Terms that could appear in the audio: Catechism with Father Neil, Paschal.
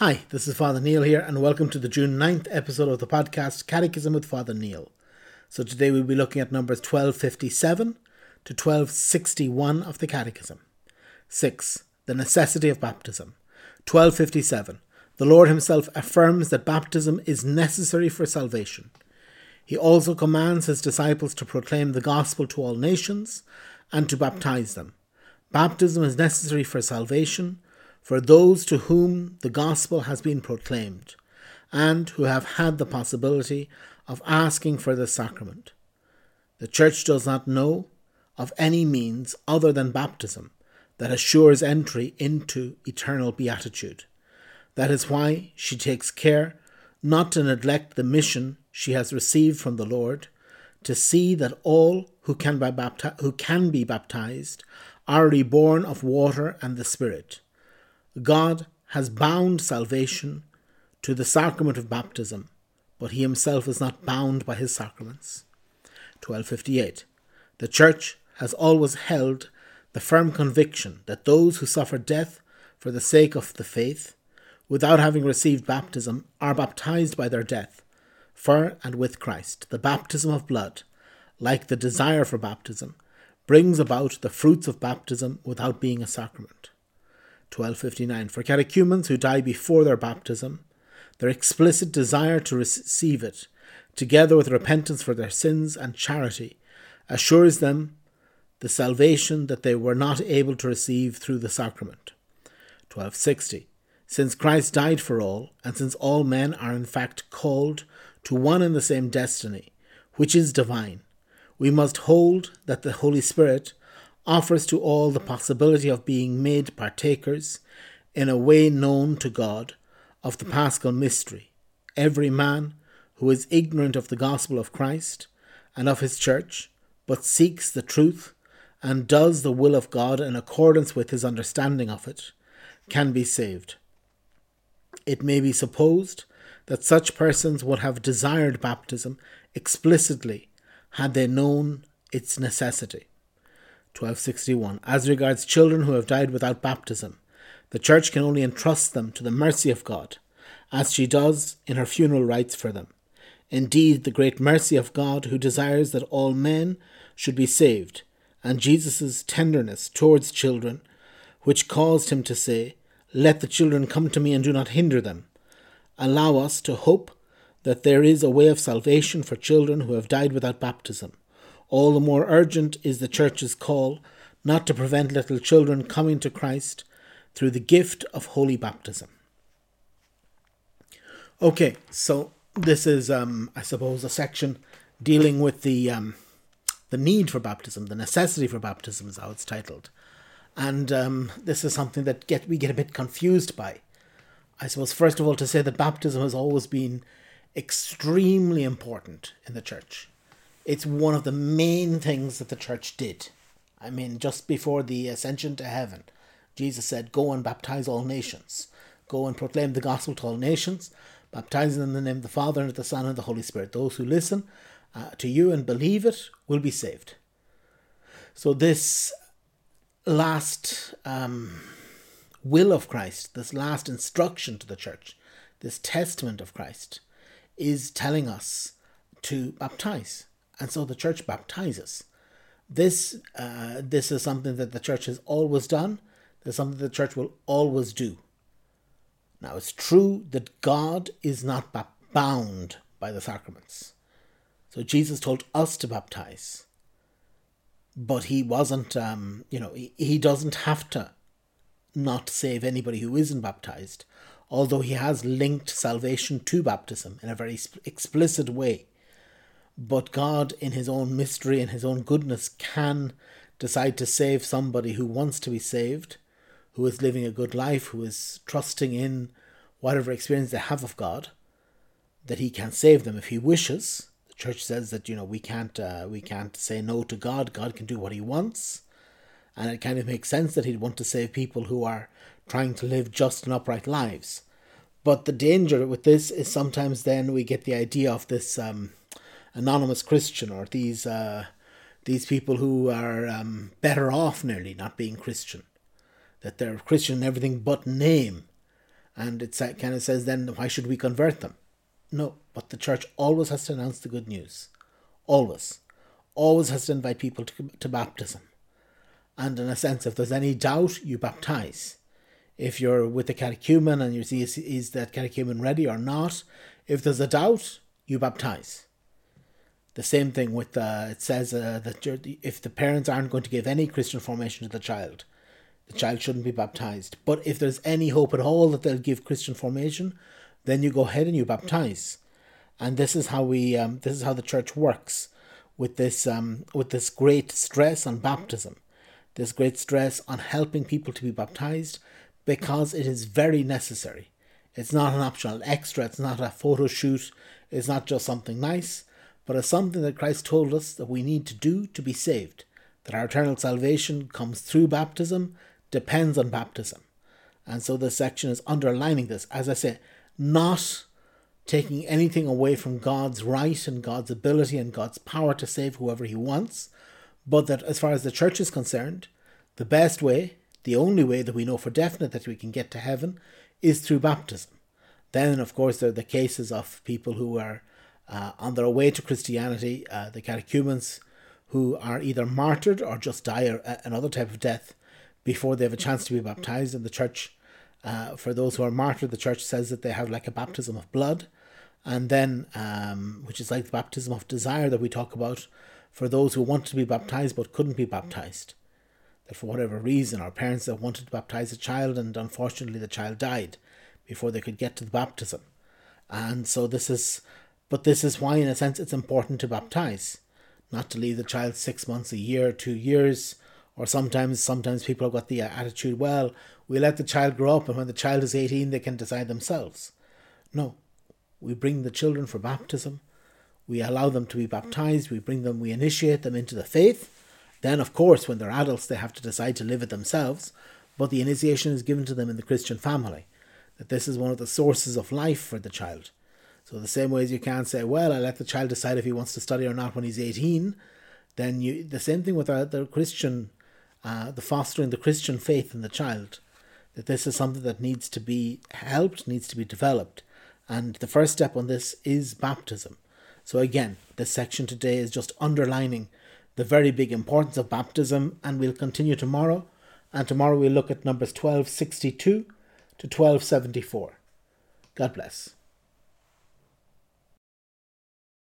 Hi, this is Father Neil here, and welcome to the June 9th episode of the podcast Catechism with Father Neil. So today we'll be looking at numbers 1257 to 1261 of the Catechism. 6. The necessity of baptism. 1257. The Lord himself affirms that baptism is necessary for salvation. He also commands his disciples to proclaim the gospel to all nations and to baptize them. Baptism is necessary for salvation, for those to whom the gospel has been proclaimed and who have had the possibility of asking for the sacrament. The Church does not know of any means other than baptism that assures entry into eternal beatitude. That is why she takes care not to neglect the mission she has received from the Lord to see that all who can be baptized are reborn of water and the Spirit. God has bound salvation to the sacrament of baptism, but he himself is not bound by his sacraments. 1258. The Church has always held the firm conviction that those who suffer death for the sake of the faith, without having received baptism, are baptized by their death, for and with Christ. The baptism of blood, like the desire for baptism, brings about the fruits of baptism without being a sacrament. 1259. For catechumens who die before their baptism, their explicit desire to receive it, together with repentance for their sins and charity, assures them the salvation that they were not able to receive through the sacrament. 1260. Since Christ died for all, and since all men are in fact called to one and the same destiny, which is divine, we must hold that the Holy Spirit offers to all the possibility of being made partakers, in a way known to God, of the Paschal mystery. Every man who is ignorant of the gospel of Christ and of his Church, but seeks the truth and does the will of God in accordance with his understanding of it, can be saved. It may be supposed that such persons would have desired baptism explicitly had they known its necessity. 1261. As regards children who have died without baptism, the Church can only entrust them to the mercy of God, as she does in her funeral rites for them. Indeed, the great mercy of God, who desires that all men should be saved, and Jesus' tenderness towards children, which caused him to say, "Let the children come to me and do not hinder them," allow us to hope that there is a way of salvation for children who have died without baptism. All the more urgent is the Church's call not to prevent little children coming to Christ through the gift of holy baptism. Okay, so this is, I suppose, a section dealing with the need for baptism, the necessity for baptism is how it's titled. And this is something that we get a bit confused by. I suppose, first of all, to say that baptism has always been extremely important in the Church. It's one of the main things that the Church did. I mean, just before the ascension to heaven, Jesus said, "Go and baptize all nations. Go and proclaim the gospel to all nations, baptizing them in the name of the Father, and of the Son, and of the Holy Spirit. Those who listen to you and believe it will be saved." So this last will of Christ, this last instruction to the Church, this testament of Christ, is telling us to baptize. And so the Church baptizes. This is something that the Church has always done. This is something the Church will always do. Now, it's true that God is not bound by the sacraments. So Jesus told us to baptize. But he wasn't, he doesn't have to not save anybody who isn't baptized. Although he has linked salvation to baptism in a very explicit way. But God, in his own mystery and his own goodness, can decide to save somebody who wants to be saved, who is living a good life, who is trusting in whatever experience they have of God, that he can save them if he wishes. The Church says that, we can't say no to God. God can do what he wants. And it kind of makes sense that he'd want to save people who are trying to live just and upright lives. But the danger with this is sometimes then we get the idea of this anonymous Christian, or these people who are better off nearly not being Christian, that they're Christian in everything but name, And it kind of says then, why should we convert them? No, but the church always has to announce the good news. Always. Always has to invite people to baptism. And in a sense, if there's any doubt, you baptize. If you're with a catechumen and you see, is that catechumen ready or not? If there's a doubt, you baptize. The same thing with, it says that if the parents aren't going to give any Christian formation to the child shouldn't be baptized. But if there's any hope at all that they'll give Christian formation, then you go ahead and you baptize. And this is how we, this is how the church works with this great stress on baptism, this great stress on helping people to be baptized, because it is very necessary. It's not an optional extra. It's not a photo shoot. It's not just something nice, but it's something that Christ told us that we need to do to be saved, that our eternal salvation comes through baptism, depends on baptism. And so this section is underlining this, as I say, not taking anything away from God's right and God's ability and God's power to save whoever he wants, but that as far as the church is concerned, the best way, the only way that we know for definite that we can get to heaven is through baptism. Then, of course, there are the cases of people who are on their way to Christianity, the catechumens, who are either martyred or just die another type of death before they have a chance to be baptized. And the church, for those who are martyred, the church says that they have like a baptism of blood, and then, which is like the baptism of desire that we talk about for those who wanted to be baptized but couldn't be baptized. That for whatever reason, our parents that wanted to baptize a child, and unfortunately the child died before they could get to the baptism. And so this is, but this is why in a sense it's important to baptize. Not to leave the child 6 months, a year, 2 years, or sometimes people have got the attitude, well, we let the child grow up and when the child is 18, they can decide themselves. No, we bring the children for baptism. We allow them to be baptized. We bring them, we initiate them into the faith. Then, of course, when they're adults, they have to decide to live it themselves. But the initiation is given to them in the Christian family, that this is one of the sources of life for the child. So the same way as you can't say, well, I let the child decide if he wants to study or not when he's 18, then you, the same thing with the Christian, the fostering the Christian faith in the child, that this is something that needs to be helped, needs to be developed. And the first step on this is baptism. So again, this section today is just underlining the very big importance of baptism, and we'll continue tomorrow. And tomorrow we'll look at Numbers 1262 to 1274. God bless.